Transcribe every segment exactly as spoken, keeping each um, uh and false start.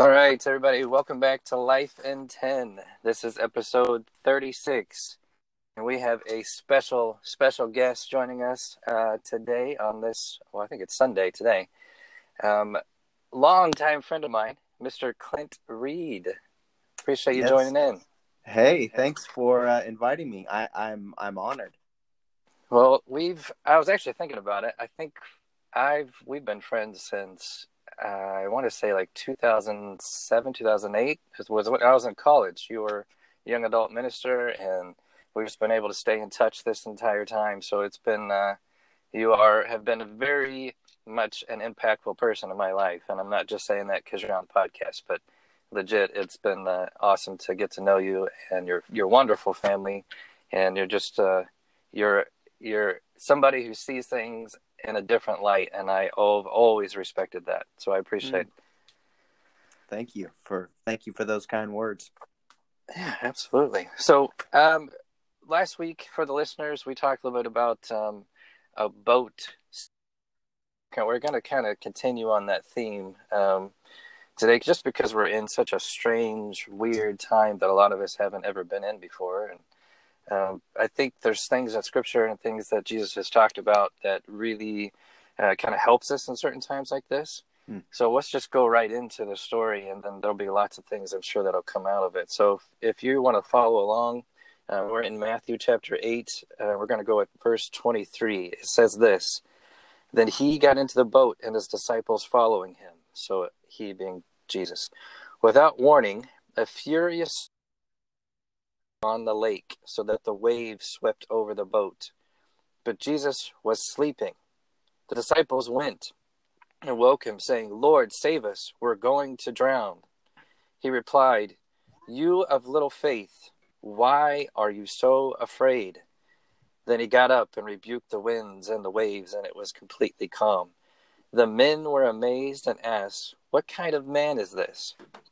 All right, everybody, welcome back to Life in ten. This is episode thirty-six, and we have a special, special guest joining us uh, today on this, well, I think it's Sunday today. Um, long-time friend of mine, Mister Clint Reed. Appreciate you yes. joining in. Hey, thanks for uh, inviting me. I, I'm I'm honored. Well, we've, I was actually thinking about it. I think I've, we've been friends since... Uh, I want to say like two thousand seven, two thousand eight was when I was in college. You were a young adult minister, and we've just been able to stay in touch this entire time. So it's been, uh, you are have been very much an impactful person in my life. And I'm not just saying that because you're on the podcast, but legit, it's been uh, awesome to get to know you and your your wonderful family. And you're just, uh, you're you're somebody who sees things in a different light, and I've always respected that, so I appreciate mm. thank you for thank you for those kind words. Yeah, absolutely. So um last week, for the listeners, we talked a little bit about um a boat. We're going to kind of continue on that theme um today, just because we're in such a strange, weird time that a lot of us haven't ever been in before. And Um, I think there's things in Scripture and things that Jesus has talked about that really uh, kind of helps us in certain times like this. Mm. So let's just go right into the story, and then there'll be lots of things, I'm sure, that'll come out of it. So if, if you want to follow along, uh, we're in Matthew chapter eight. Uh, we're going to go at verse twenty-three. It says this: "Then he got into the boat, and his disciples following him." So he being Jesus. "Without warning, a furious on the lake, so that the waves swept over the boat. But Jesus was sleeping. The disciples went and woke him, saying, 'Lord, save us, we're going to drown.' He replied, 'You of little faith, why are you so afraid?' Then he got up and rebuked the winds and the waves, and it was completely calm. The men were amazed and asked, 'What kind of man is this?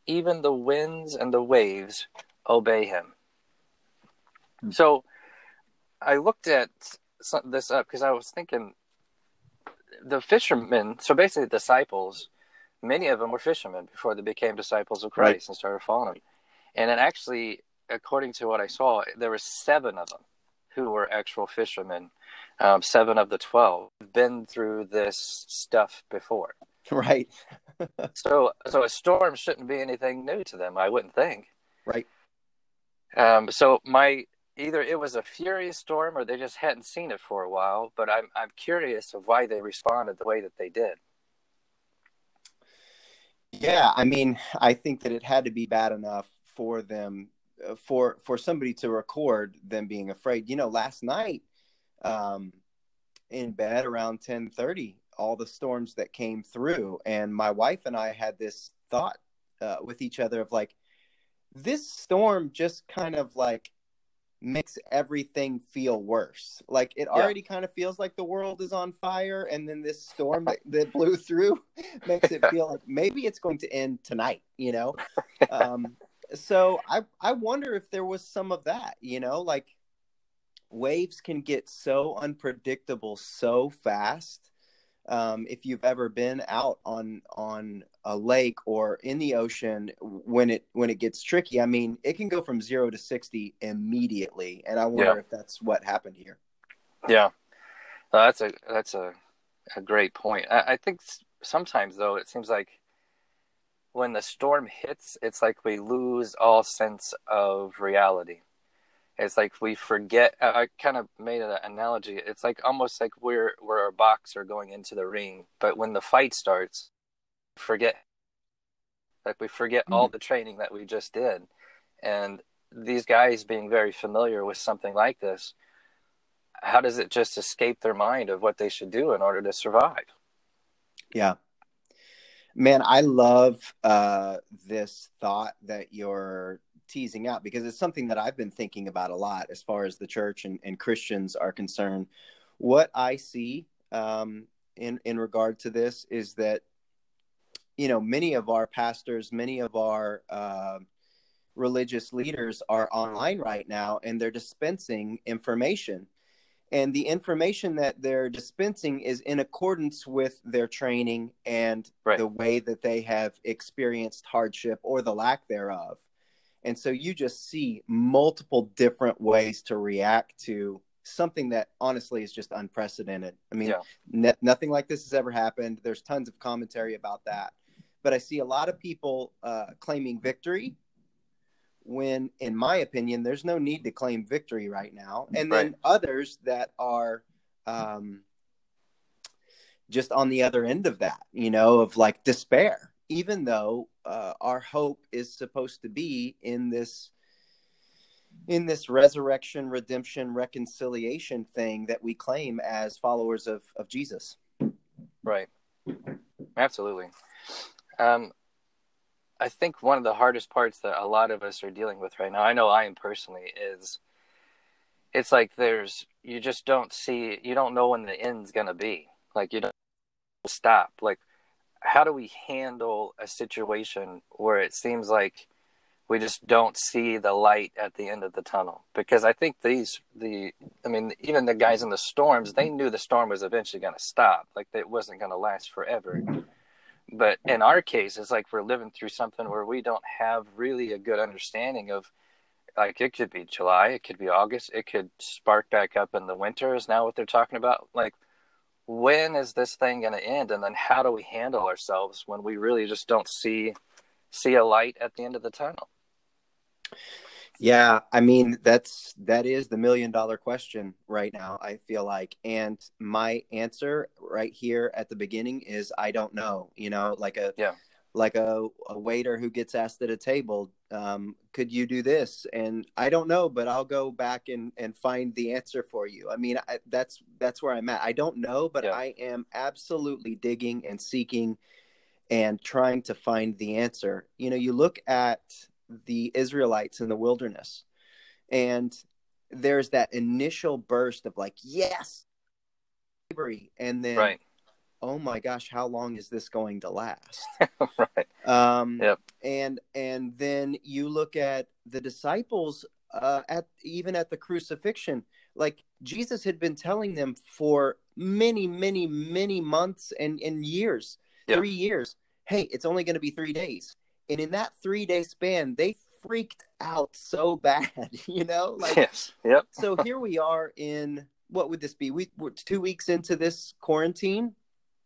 Even the winds and the waves obey him.'" So I looked at some, this up because I was thinking the fishermen, so basically disciples, many of them were fishermen before they became disciples of Christ, right, and started following him. And then actually, according to what I saw, there were seven of them who were actual fishermen, um, seven of the twelve. Been through this stuff before. Right. so, so a storm shouldn't be anything new to them, I wouldn't think. Right. Um, so my... Either it was a furious storm, or they just hadn't seen it for a while. But I'm I'm curious of why they responded the way that they did. Yeah, I mean, I think that it had to be bad enough for them, for for somebody to record them being afraid. You know, last night, um, in bed around ten thirty, all the storms that came through, and my wife and I had this thought uh, with each other of like, this storm just kind of like makes everything feel worse. Like it yeah. already kind of feels like the world is on fire, and then this storm that, that blew through makes it feel like maybe it's going to end tonight, you know? Um, so I I wonder if there was some of that, you know, like waves can get so unpredictable so fast. Um, if you've ever been out on on a lake or in the ocean, when it when it gets tricky, I mean, it can go from zero to sixty immediately, and I wonder yeah. if that's what happened here. Yeah, well, that's a that's a, a great point. I, I think sometimes though, it seems like when the storm hits, it's like we lose all sense of reality. It's like we forget. I kind of made an analogy. It's like almost like we're we're a boxer going into the ring, but when the fight starts, forget. Like we forget mm-hmm. all the training that we just did, and these guys being very familiar with something like this, how does it just escape their mind of what they should do in order to survive? Yeah, man, I love uh, this thought that you're teasing out, because it's something that I've been thinking about a lot as far as the church and, and Christians are concerned. What I see um, in, in regard to this is that, you know, many of our pastors, many of our uh, religious leaders are online right now, and they're dispensing information. and the information that they're dispensing is in accordance with their training and right. the way that they have experienced hardship or the lack thereof. And so you just see multiple different ways to react to something that honestly is just unprecedented. I mean, yeah. ne- nothing like this has ever happened. There's tons of commentary about that. But I see a lot of people uh, claiming victory when, in my opinion, there's no need to claim victory right now. And right. then others that are um, just on the other end of that, you know, of like despair, even though uh, our hope is supposed to be in this in this resurrection, redemption, reconciliation thing that we claim as followers of, of Jesus. Right. Absolutely. Um, I think one of the hardest parts that a lot of us are dealing with right now, I know I am personally, is it's like there's, you just don't see, you don't know when the end's going to be. Like you don't stop. Like, how do we handle a situation where it seems like we just don't see the light at the end of the tunnel? Because I think these, the, I mean, even the guys in the storms, they knew the storm was eventually going to stop. Like, it wasn't going to last forever. But in our case, it's like we're living through something where we don't have really a good understanding of, like, it could be July, it could be August, it could spark back up in the winter is now what they're talking about. Like, when is this thing going to end? And then how do we handle ourselves when we really just don't see, see a light at the end of the tunnel? Yeah, I mean, that's that is the million dollar question right now, I feel like. And my answer right here at the beginning is I don't know, you know, like a yeah. like a, a waiter who gets asked at a table, um, could you do this? And I don't know, but I'll go back and, and find the answer for you. I mean, I, that's that's where I'm at. I don't know, but yeah. I am absolutely digging and seeking and trying to find the answer. You know, you look at the Israelites in the wilderness, and there's that initial burst of like, yes, slavery, and then, right. oh my gosh, how long is this going to last? right. Um. Yep. And and then you look at the disciples uh, at even at the crucifixion. Like, Jesus had been telling them for many, many, many months and and years, yep. three years. Hey, it's only going to be three days. And in that three-day span, they freaked out so bad, you know? Like, yes. Yep. So here we are in, what would this be? We, we're two weeks into this quarantine.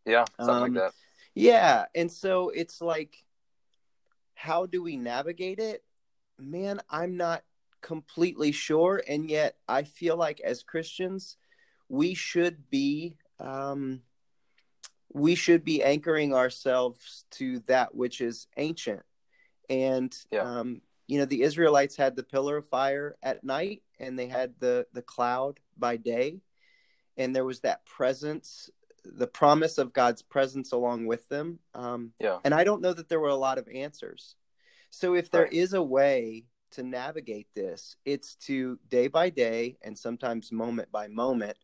Yeah, something um, like that. Yeah, and so it's like, how do we navigate it? Man, I'm not completely sure, and yet I feel like as Christians, we should be... Um, we should be anchoring ourselves to that which is ancient. And, yeah. um, you know, the Israelites had the pillar of fire at night, and they had the, the cloud by day. And there was that presence, the promise of God's presence along with them. Um, yeah. And I don't know that there were a lot of answers. So if there right. is a way to navigate this, it's to day by day and sometimes moment by moment,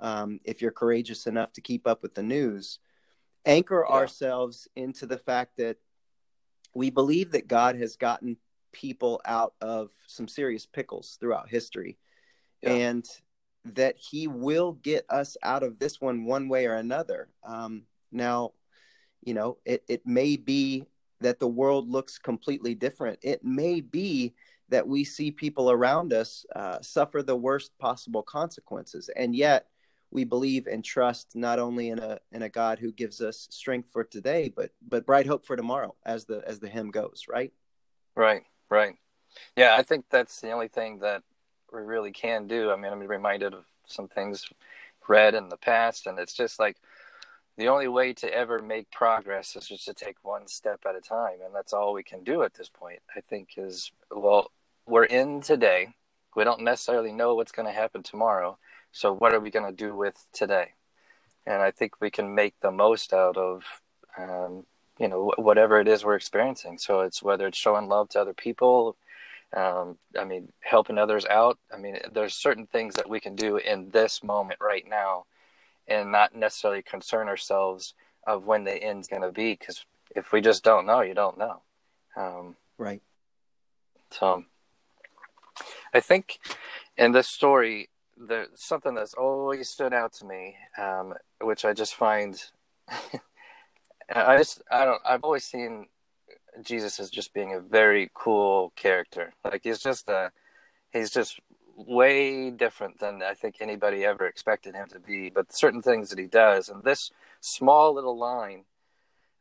um, if you're courageous enough to keep up with the news, anchor yeah. ourselves into the fact that we believe that God has gotten people out of some serious pickles throughout history yeah. and that he will get us out of this one, one way or another. Um, now, you know, it, it may be that the world looks completely different. It may be that we see people around us uh, suffer the worst possible consequences. And yet we believe and trust not only in a in a God who gives us strength for today, but but bright hope for tomorrow, as the as the hymn goes, right? Right, right. Yeah, I think that's the only thing that we really can do. I mean, I'm reminded of some things read in the past, and it's just like the only way to ever make progress is just to take one step at a time, and that's all we can do at this point, I think, is, well, we're in today. We don't necessarily know what's going to happen tomorrow. So what are we going to do with today? And I think we can make the most out of, um, you know, whatever it is we're experiencing. So it's whether it's showing love to other people, um, I mean, helping others out. I mean, there's certain things that we can do in this moment right now and not necessarily concern ourselves of when the end's going to be. Because if we just don't know, you don't know. Um, right. So I think in this story, there's something that's always stood out to me, um, which I just find, I just, I don't, I've always seen Jesus as just being a very cool character. Like he's just a, he's just way different than I think anybody ever expected him to be, but certain things that he does. And this small little line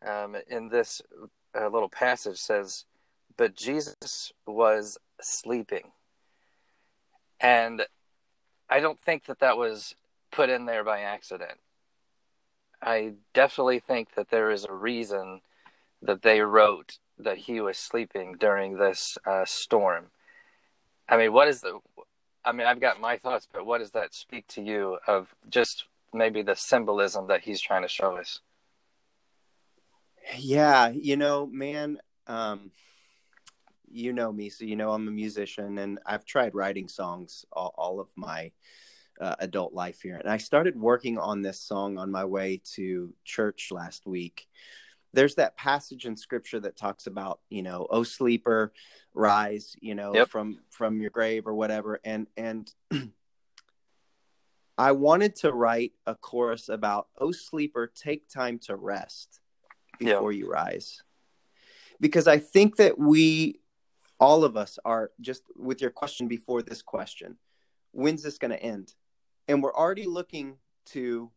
um, in this uh, little passage says, but Jesus was sleeping. And I don't think that that was put in there by accident. I definitely think that there is a reason that they wrote that he was sleeping during this uh, storm. I mean, what is the, I mean, I've got my thoughts, but what does that speak to you of just maybe the symbolism that he's trying to show us? Yeah, you know, man, um, you know me, so you know I'm a musician, and I've tried writing songs all, all of my uh, adult life here. And I started working on this song on my way to church last week. There's that passage in scripture that talks about, you know, oh, sleeper, rise, you know, yep. from, from your grave or whatever. And, and I wanted to write a chorus about, oh, sleeper, take time to rest before yep. you rise. Because I think that we, all of us are just with your question before this question, when's this going to end? And we're already looking to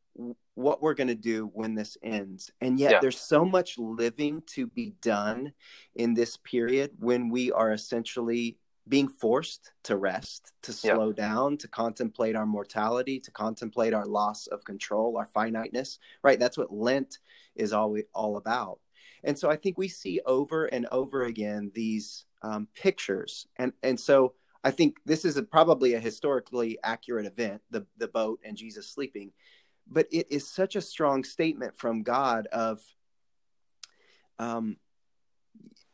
what we're going to do when this ends. And yet yeah. there's so much living to be done in this period when we are essentially being forced to rest, to slow yeah. down, to contemplate our mortality, to contemplate our loss of control, our finiteness, right? That's what Lent is all, all about. And so I think we see over and over again these um, pictures. And, and so I think this is a, probably a historically accurate event, the, the boat and Jesus sleeping. But it is such a strong statement from God of um,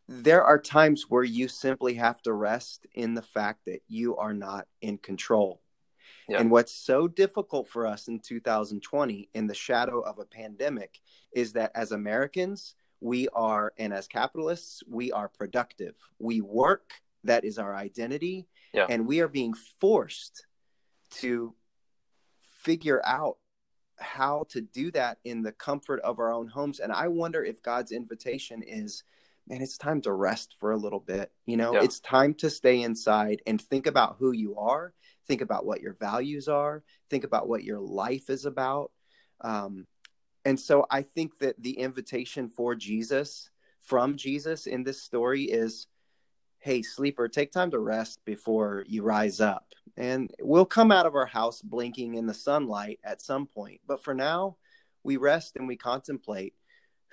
there are times where you simply have to rest in the fact that you are not in control. Yeah. And what's so difficult for us in two thousand twenty in the shadow of a pandemic is that as Americans, we are, and as capitalists, we are productive. We work. That is our identity. Yeah. And we are being forced to figure out how to do that in the comfort of our own homes. And I wonder if God's invitation is, man, it's time to rest for a little bit. You know, yeah. it's time to stay inside and think about who you are, think about what your values are, think about what your life is about. Um, and so I think that the invitation for Jesus, from Jesus in this story is, hey, sleeper, take time to rest before you rise up. And we'll come out of our house blinking in the sunlight at some point. But for now, we rest and we contemplate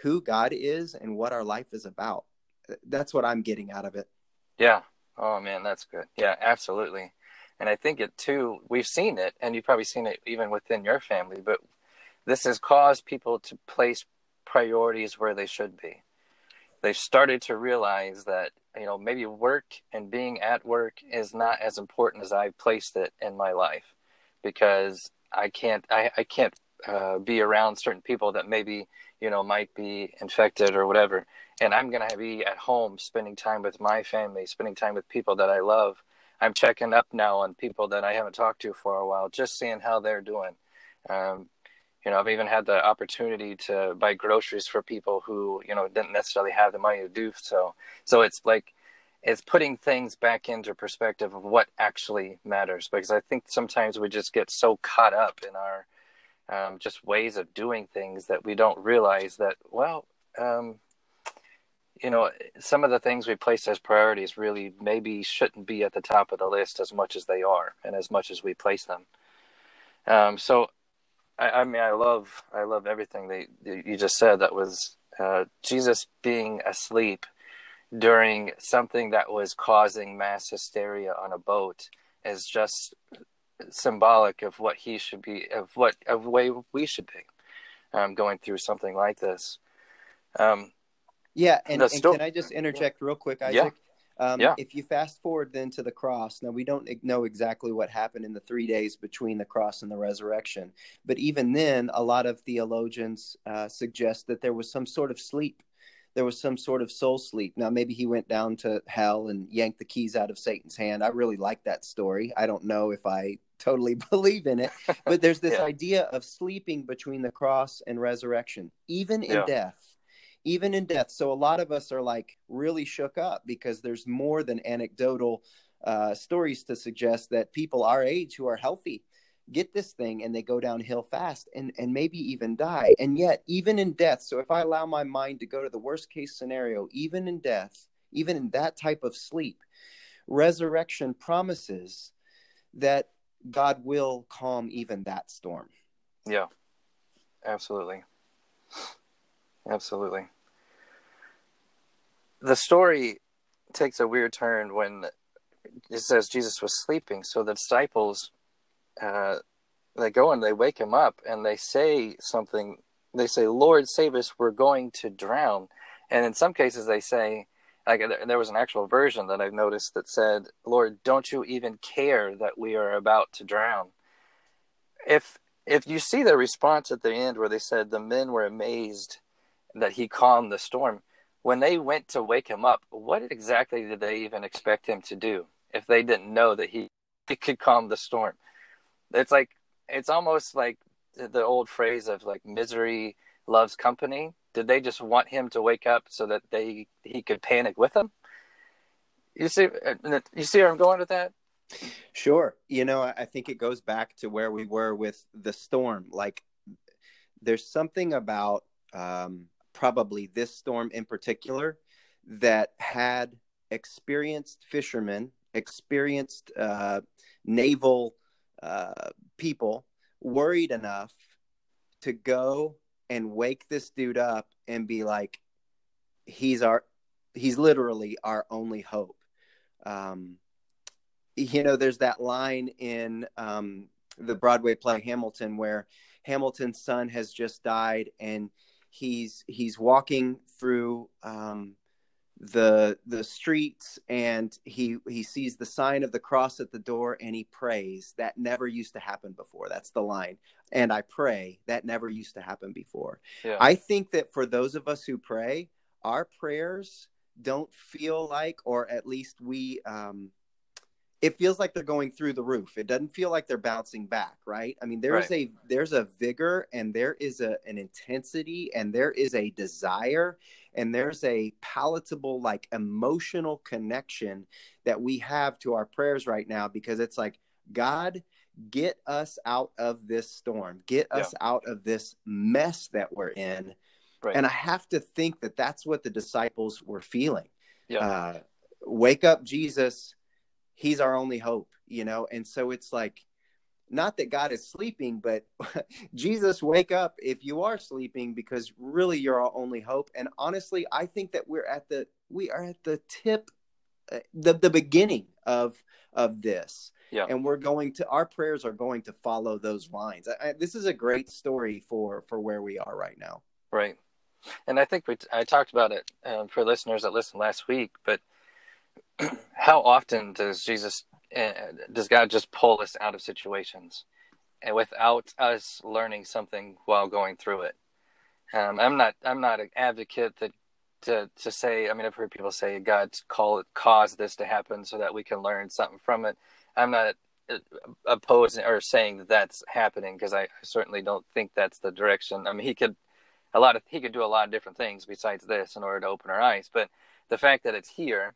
who God is and what our life is about. That's what I'm getting out of it. Yeah. Oh, man, that's good. Yeah, absolutely. And I think it, too, we've seen it, and you've probably seen it even within your family, but this has caused people to place priorities where they should be. They've started to realize that, you know, maybe work and being at work is not as important as I placed it in my life, because I can't, I, I can't uh, be around certain people that maybe, you know, might be infected or whatever. And I'm going to be at home spending time with my family, spending time with people that I love. I'm checking up now on people that I haven't talked to for a while, just seeing how they're doing. Um, You know, I've even had the opportunity to buy groceries for people who, you know, didn't necessarily have the money to do so. So it's like, it's putting things back into perspective of what actually matters. Because I think sometimes we just get so caught up in our um, just ways of doing things that we don't realize that, well, um, you know, some of the things we place as priorities really maybe shouldn't be at the top of the list as much as they are and as much as we place them. Um, so I, I mean, I love, I love everything that you just said. That was uh, Jesus being asleep during something that was causing mass hysteria on a boat is just symbolic of what he should be, of what of the way we should be um, going through something like this. Um, yeah, and, and still, can I just interject real quick, Isaac? Yeah. Um, yeah. If you fast forward then to the cross, now we don't know exactly what happened in the three days between the cross and the resurrection, but even then, a lot of theologians uh, suggest that there was some sort of sleep. There was some sort of soul sleep. Now, maybe he went down to hell and yanked the keys out of Satan's hand. I really like that story. I don't know if I totally believe in it, but there's this yeah. idea of sleeping between the cross and resurrection, even in yeah. death, even in death. So a lot of us are like really shook up because there's more than anecdotal uh, stories to suggest that people our age who are healthy get this thing and they go downhill fast and, and maybe even die. And yet, even in death, so if I allow my mind to go to the worst case scenario, even in death, even in that type of sleep, resurrection promises that God will calm even that storm. Yeah, absolutely. Absolutely. The story takes a weird turn when it says Jesus was sleeping. So the disciples, uh, they go and they wake him up and they say something. They say, "Lord, save us, we're going to drown." And in some cases they say, like, there was an actual version that I've noticed that said, "Lord, don't you even care that we are about to drown?" If if you see the response at the end where they said the men were amazed that he calmed the storm, when they went to wake him up, what exactly did they even expect him to do if they didn't know that he, he could calm the storm? It's like, it's almost like the old phrase of like misery loves company. Did they just want him to wake up so that they he could panic with them? You see, you see where I'm going with that? Sure. You know, I think it goes back to where we were with the storm. Like, there's something about um, probably this storm in particular that had experienced fishermen, experienced uh, naval uh, people worried enough to go and wake this dude up and be like, he's our, he's literally our only hope. Um, you know, there's that line in um, the Broadway play Hamilton where Hamilton's son has just died and he's, he's walking through um, the, the streets and he, he sees the sign of the cross at the door and he prays. That never used to happen before. That's the line. And I pray that never used to happen before. Yeah. I think that for those of us who pray, our prayers don't feel like, or at least we, um, it feels like they're going through the roof. It doesn't feel like they're bouncing back, right? I mean, there right. is a, there's a vigor and there is a, an intensity and there is a desire and there's a palatable, like, emotional connection that we have to our prayers right now, because it's like, God, get us out of this storm, get us yeah. out of this mess that we're in. Right. And I have to think that that's what the disciples were feeling. Yeah. Uh, wake up, Jesus. He's our only hope, you know? And so it's like, not that God is sleeping, but Jesus, wake up if you are sleeping, because really you're our only hope. And honestly, I think that we're at the, we are at the tip, uh, the, the beginning of, of this. Yeah. And we're going to, our prayers are going to follow those lines. I, I, this is a great story for, for where we are right now. Right. And I think we, t- I talked about it um, for listeners that listened last week, but how often does Jesus, uh, does God just pull us out of situations and without us learning something while going through it? Um, I'm not, I'm not an advocate that to, to say, I mean, I've heard people say God's call it caused this to happen so that we can learn something from it. I'm not opposing or saying that that's happening, because I certainly don't think that's the direction. I mean, he could a lot of he could do a lot of different things besides this in order to open our eyes. But the fact that it's here,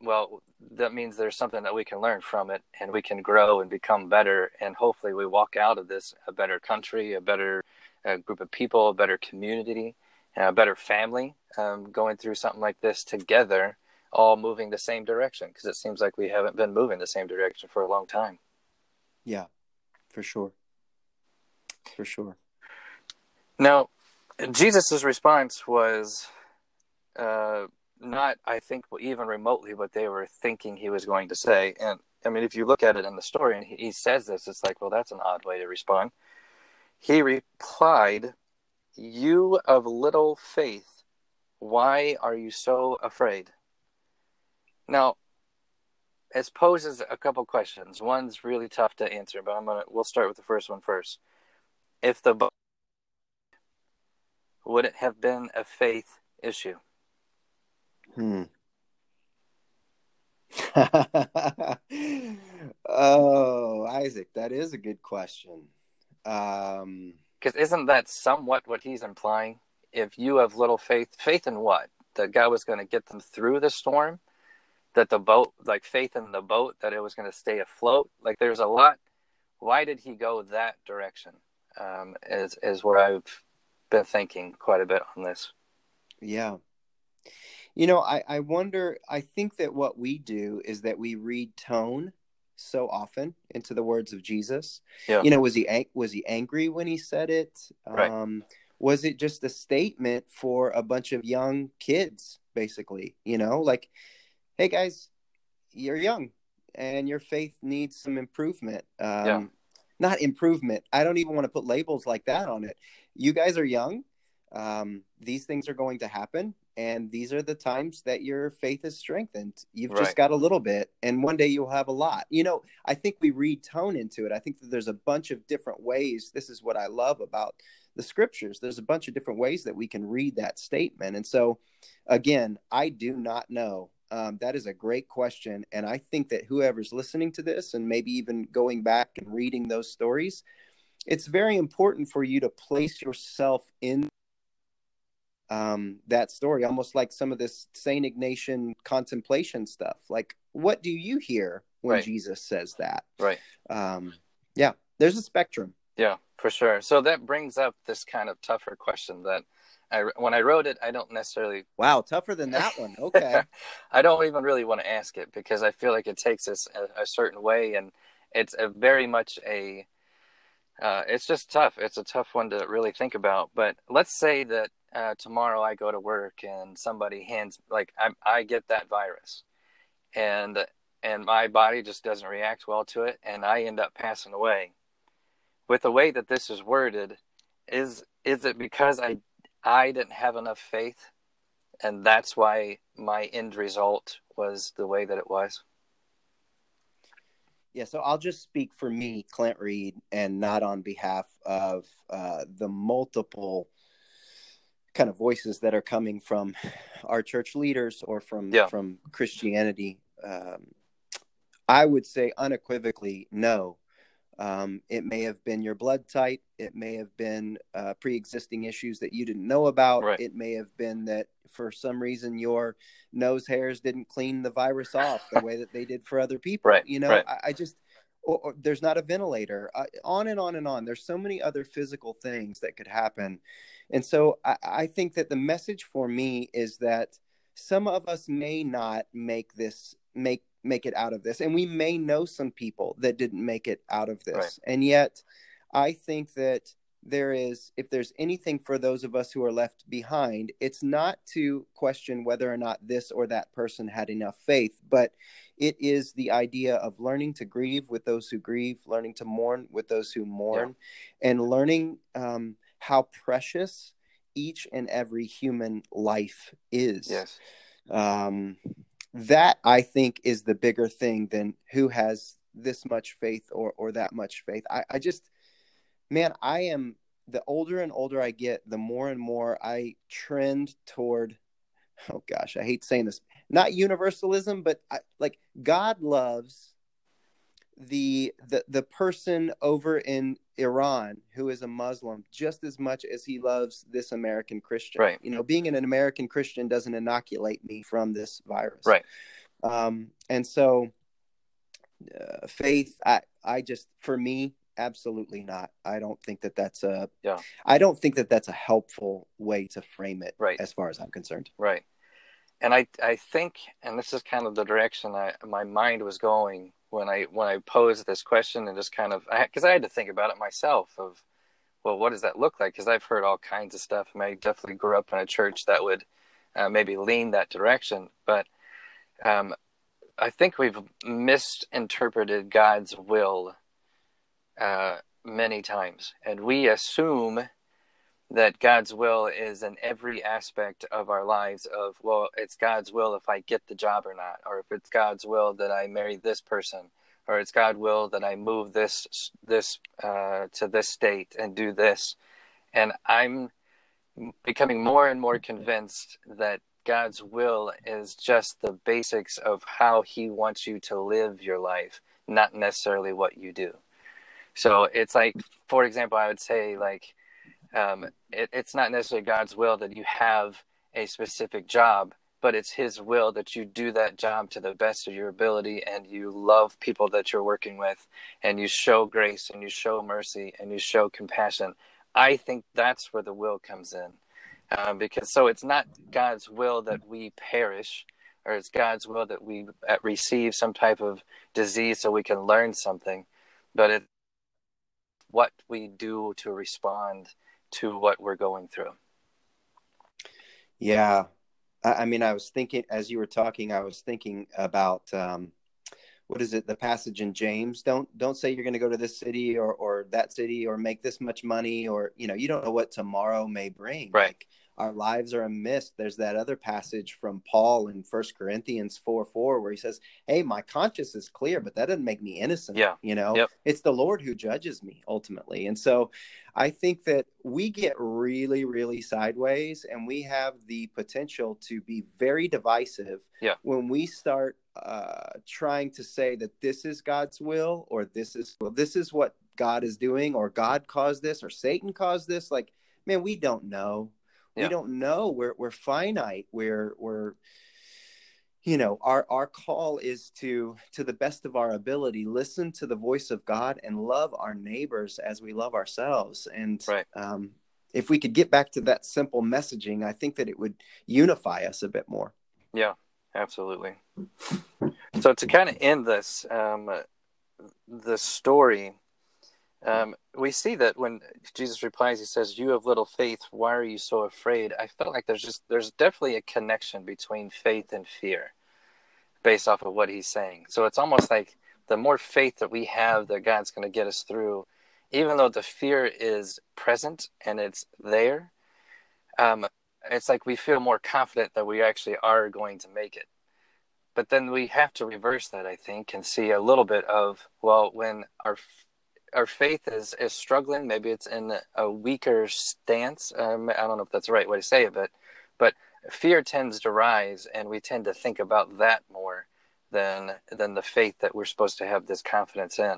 well, that means there's something that we can learn from it, and we can grow and become better. And hopefully, we walk out of this a better country, a better uh, group of people, a better community, a better family. Um, going through something like this together, all moving the same direction, because it seems like we haven't been moving the same direction for a long time. Yeah, for sure. For sure. Now, Jesus's response was uh, not, I think, even remotely what they were thinking he was going to say. And I mean, if you look at it in the story and he, he says this, it's like, well, that's an odd way to respond. He replied, "You of little faith, why are you so afraid?" Now, it poses a couple questions. One's really tough to answer, but I'm gonna. We'll start with the first one first. If the boat, would it have been a faith issue? Hmm. Oh, Isaac, that is a good question. Um, because isn't that somewhat what he's implying? If you have little faith, faith in what? That God was going to get them through the storm? That the boat, like faith in the boat, that it was going to stay afloat? Like there's a lot. Why did he go that direction? Um, is, is where I've been thinking quite a bit on this. Yeah. You know, I, I wonder, I think that what we do is that we read tone so often into the words of Jesus. Yeah. You know, was he ang- was he angry when he said it? Right. Um, was it just a statement for a bunch of young kids, basically? You know, like, hey, guys, you're young and your faith needs some improvement. Um, yeah. Not improvement. I don't even want to put labels like that on it. You guys are young. Um, these things are going to happen. And these are the times that your faith is strengthened. You've right. just got a little bit, and one day you'll have a lot. You know, I think we read tone into it. I think that there's a bunch of different ways. This is what I love about the scriptures. There's a bunch of different ways that we can read that statement. And so, again, I do not know. Um, that is a great question. And I think that whoever's listening to this and maybe even going back and reading those stories, it's very important for you to place yourself in um that story, almost like some of this Saint Ignatian contemplation stuff. Like, what do you hear when right. Jesus says that? Right. Um, yeah, there's a spectrum. Yeah, for sure. So that brings up this kind of tougher question that I, when I wrote it, I don't necessarily. Wow, tougher than that one. Okay. I don't even really want to ask it because I feel like it takes us a, a certain way, and it's a very much a. Uh, it's just tough. It's a tough one to really think about. But let's say that Uh, tomorrow I go to work and somebody hands, like I, I get that virus and, and my body just doesn't react well to it. And I end up passing away. With the way that this is worded, is, is it because I, I didn't have enough faith and that's why my end result was the way that it was? Yeah, so I'll just speak for me, Clint Reed, and not on behalf of uh, the multiple kind of voices that are coming from our church leaders or from, yeah. from Christianity. Um, I would say unequivocally, no. Um, it may have been your blood type. It may have been uh, pre-existing issues that you didn't know about. Right. It may have been that for some reason your nose hairs didn't clean the virus off the way that they did for other people. Right. You know, right. I, I just, or, or there's not a ventilator, uh, on and on and on. There's so many other physical things that could happen. And so I, I think that the message for me is that some of us may not make this, make, make it out of this. And we may know some people that didn't make it out of this. Right. And yet I think that there is, if there's anything for those of us who are left behind, it's not to question whether or not this or that person had enough faith, but it is the idea of learning to grieve with those who grieve, learning to mourn with those who mourn, yeah. and learning, um, how precious each and every human life is. Yes. Um, that, I think, is the bigger thing than who has this much faith or, or that much faith. I, I just, man, I am, the older and older I get, the more and more I trend toward, oh gosh, I hate saying this, not universalism, but I, like God loves The, the the person over in Iran who is a Muslim just as much as he loves this American Christian. Right. You know, being an American Christian doesn't inoculate me from this virus. Right. Um, and so uh, faith, I, I just, for me, absolutely not. I don't think that that's a, yeah. I don't think that that's a helpful way to frame it. Right. As far as I'm concerned. Right. And I, I think, and this is kind of the direction I, my mind was going when I when I posed this question, and just kind of, because I, I had to think about it myself of, well, what does that look like? Because I've heard all kinds of stuff. I mean, I definitely grew up in a church that would uh, maybe lean that direction. But um, I think we've misinterpreted God's will uh, many times. And we assume that God's will is in every aspect of our lives of, well, it's God's will if I get the job or not, or if it's God's will that I marry this person, or it's God's will that I move this, this, uh, to this state and do this. And I'm becoming more and more convinced that God's will is just the basics of how he wants you to live your life, not necessarily what you do. So it's like, for example, I would say like, um, it, it's not necessarily God's will that you have a specific job, but it's his will that you do that job to the best of your ability, and you love people that you're working with, and you show grace, and you show mercy, and you show compassion. I think that's where the will comes in. Um, because so it's not God's will that we perish, or it's God's will that we receive some type of disease so we can learn something, but it's what we do to respond to what we're going through. Yeah. I mean, I was thinking, as you were talking, I was thinking about, um, what is it, the passage in James? Don't don't say you're going to go to this city or, or that city or make this much money, or, you know, you don't know what tomorrow may bring. Right. Like, our lives are a mist. There's that other passage from Paul in First Corinthians four four where he says, hey, my conscience is clear, but that doesn't make me innocent. Yeah. You know, yep. It's the Lord who judges me ultimately. And so I think that we get really, really sideways, and we have the potential to be very divisive yeah. when we start uh, trying to say that this is God's will, or this is, well, this is what God is doing, or God caused this, or Satan caused this. Like, man, we don't know. We yeah. don't know. We're we're finite. We're we're, you know, our our call is to to the best of our ability listen to the voice of God and love our neighbors as we love ourselves. And right. um, if we could get back to that simple messaging, I think that it would unify us a bit more. Yeah, absolutely. So to kind of end this um, the story. Um, we see that when Jesus replies, he says, you have little faith, why are you so afraid? I felt like there's just, there's definitely a connection between faith and fear based off of what he's saying. So it's almost like the more faith that we have that God's going to get us through, even though the fear is present and it's there, um, it's like we feel more confident that we actually are going to make it. But then we have to reverse that, I think, and see a little bit of, well, when our Our faith is, is struggling. Maybe it's in a weaker stance. Um, I don't know if that's the right way to say it, but but fear tends to rise, and we tend to think about that more than than the faith that we're supposed to have this confidence in.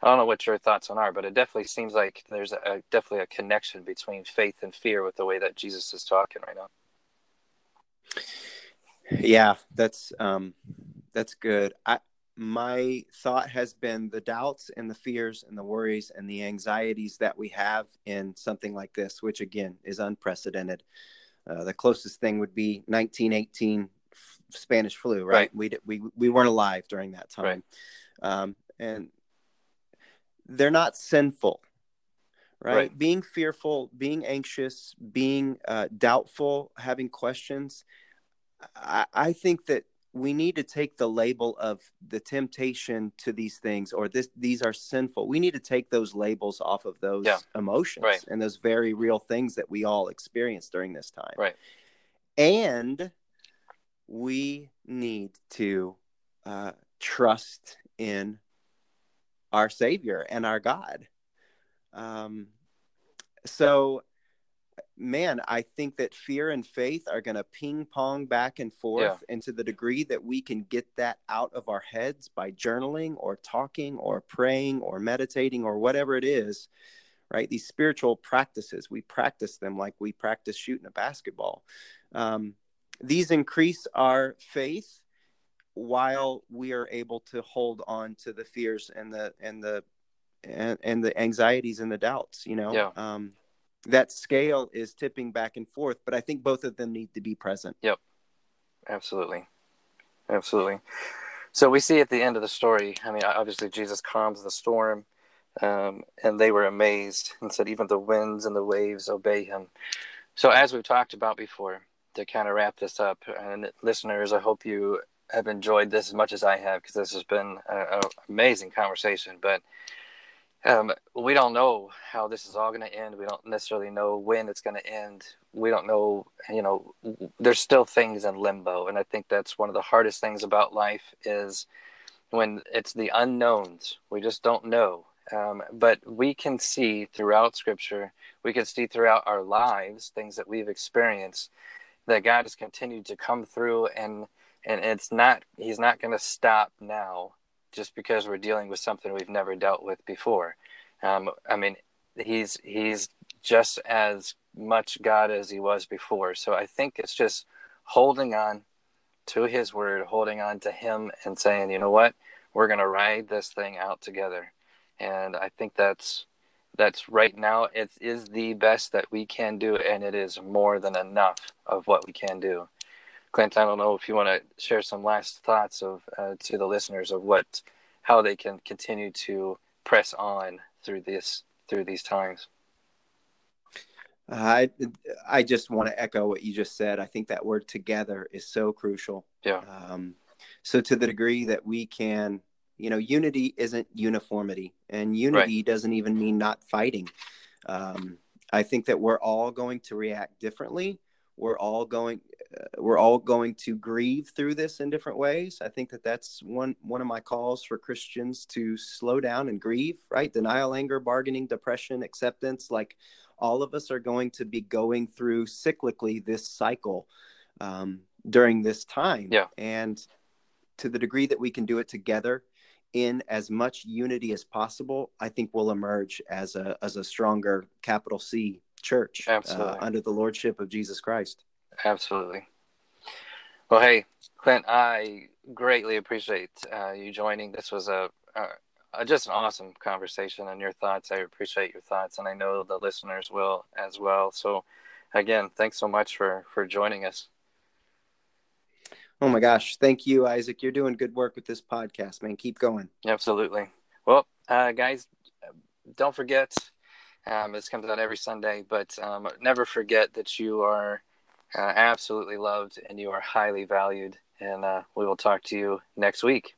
I don't know what your thoughts on are, but it definitely seems like there's a, definitely a connection between faith and fear with the way that Jesus is talking right now. Yeah, that's um, that's good. I. My thought has been the doubts and the fears and the worries and the anxieties that we have in something like this, which again is unprecedented. Uh, the closest thing would be nineteen eighteen Spanish flu, right? right. We, we, we weren't alive during that time. Right. Um, and they're not sinful, right? right? Being fearful, being anxious, being uh, doubtful, having questions. I, I think that we need to take the label of the temptation to these things, or this, these are sinful. We need to take those labels off of those yeah. emotions right. and those very real things that we all experience during this time. Right. And we need to uh, trust in our Savior and our God. Um, so man, I think that fear and faith are going to ping pong back and forth. Yeah. And to the degree that we can get that out of our heads by journaling or talking or praying or meditating or whatever it is, right? These spiritual practices, we practice them like we practice shooting a basketball. Um, these increase our faith while we are able to hold on to the fears and the, and the, and, and the anxieties and the doubts, you know? Yeah. Um, that scale is tipping back and forth, but I think both of them need to be present. Yep. Absolutely. Absolutely. So we see at the end of the story, I mean, obviously Jesus calms the storm, um, and they were amazed and said, even the winds and the waves obey him. So as we've talked about before, to kind of wrap this up, and listeners, I hope you have enjoyed this as much as I have, because this has been an amazing conversation, but Um, we don't know how this is all going to end. We don't necessarily know when it's going to end. We don't know, you know, there's still things in limbo. And I think that's one of the hardest things about life is when it's the unknowns. We just don't know. Um, but we can see throughout Scripture, we can see throughout our lives, things that we've experienced that God has continued to come through, and and it's not, he's not going to stop now just because we're dealing with something we've never dealt with before. Um, I mean, he's he's just as much God as he was before. So I think it's just holding on to his word, holding on to him and saying, you know what, we're going to ride this thing out together. And I think that's that's right now, it is the best that we can do, and it is more than enough of what we can do. Clint, I don't know if you want to share some last thoughts of uh, to the listeners of what, how they can continue to press on through this, through these times. I I just want to echo what you just said. I think that word "together" is so crucial. Yeah. Um, so to the degree that we can, you know, unity isn't uniformity, and unity right. doesn't even mean not fighting. Um, I think that we're all going to react differently. We're all going, uh, we're all going to grieve through this in different ways. I think that that's one one of my calls for Christians to slow down and grieve. Right? Denial, anger, bargaining, depression, acceptance, like. All of us are going to be going through cyclically this cycle um, during this time. Yeah. And to the degree that we can do it together in as much unity as possible, I think we'll emerge as a as a stronger capital C church uh, under the lordship of Jesus Christ. Absolutely. Well, hey, Clint, I greatly appreciate uh, you joining. This was a... a Uh, just an awesome conversation, and your thoughts. I appreciate your thoughts, and I know the listeners will as well. So again, thanks so much for, for joining us. Oh my gosh. Thank you, Isaac. You're doing good work with this podcast, man. Keep going. Absolutely. Well, uh, guys, don't forget, um, this comes out every Sunday, but um, never forget that you are uh, absolutely loved and you are highly valued, and uh, we will talk to you next week.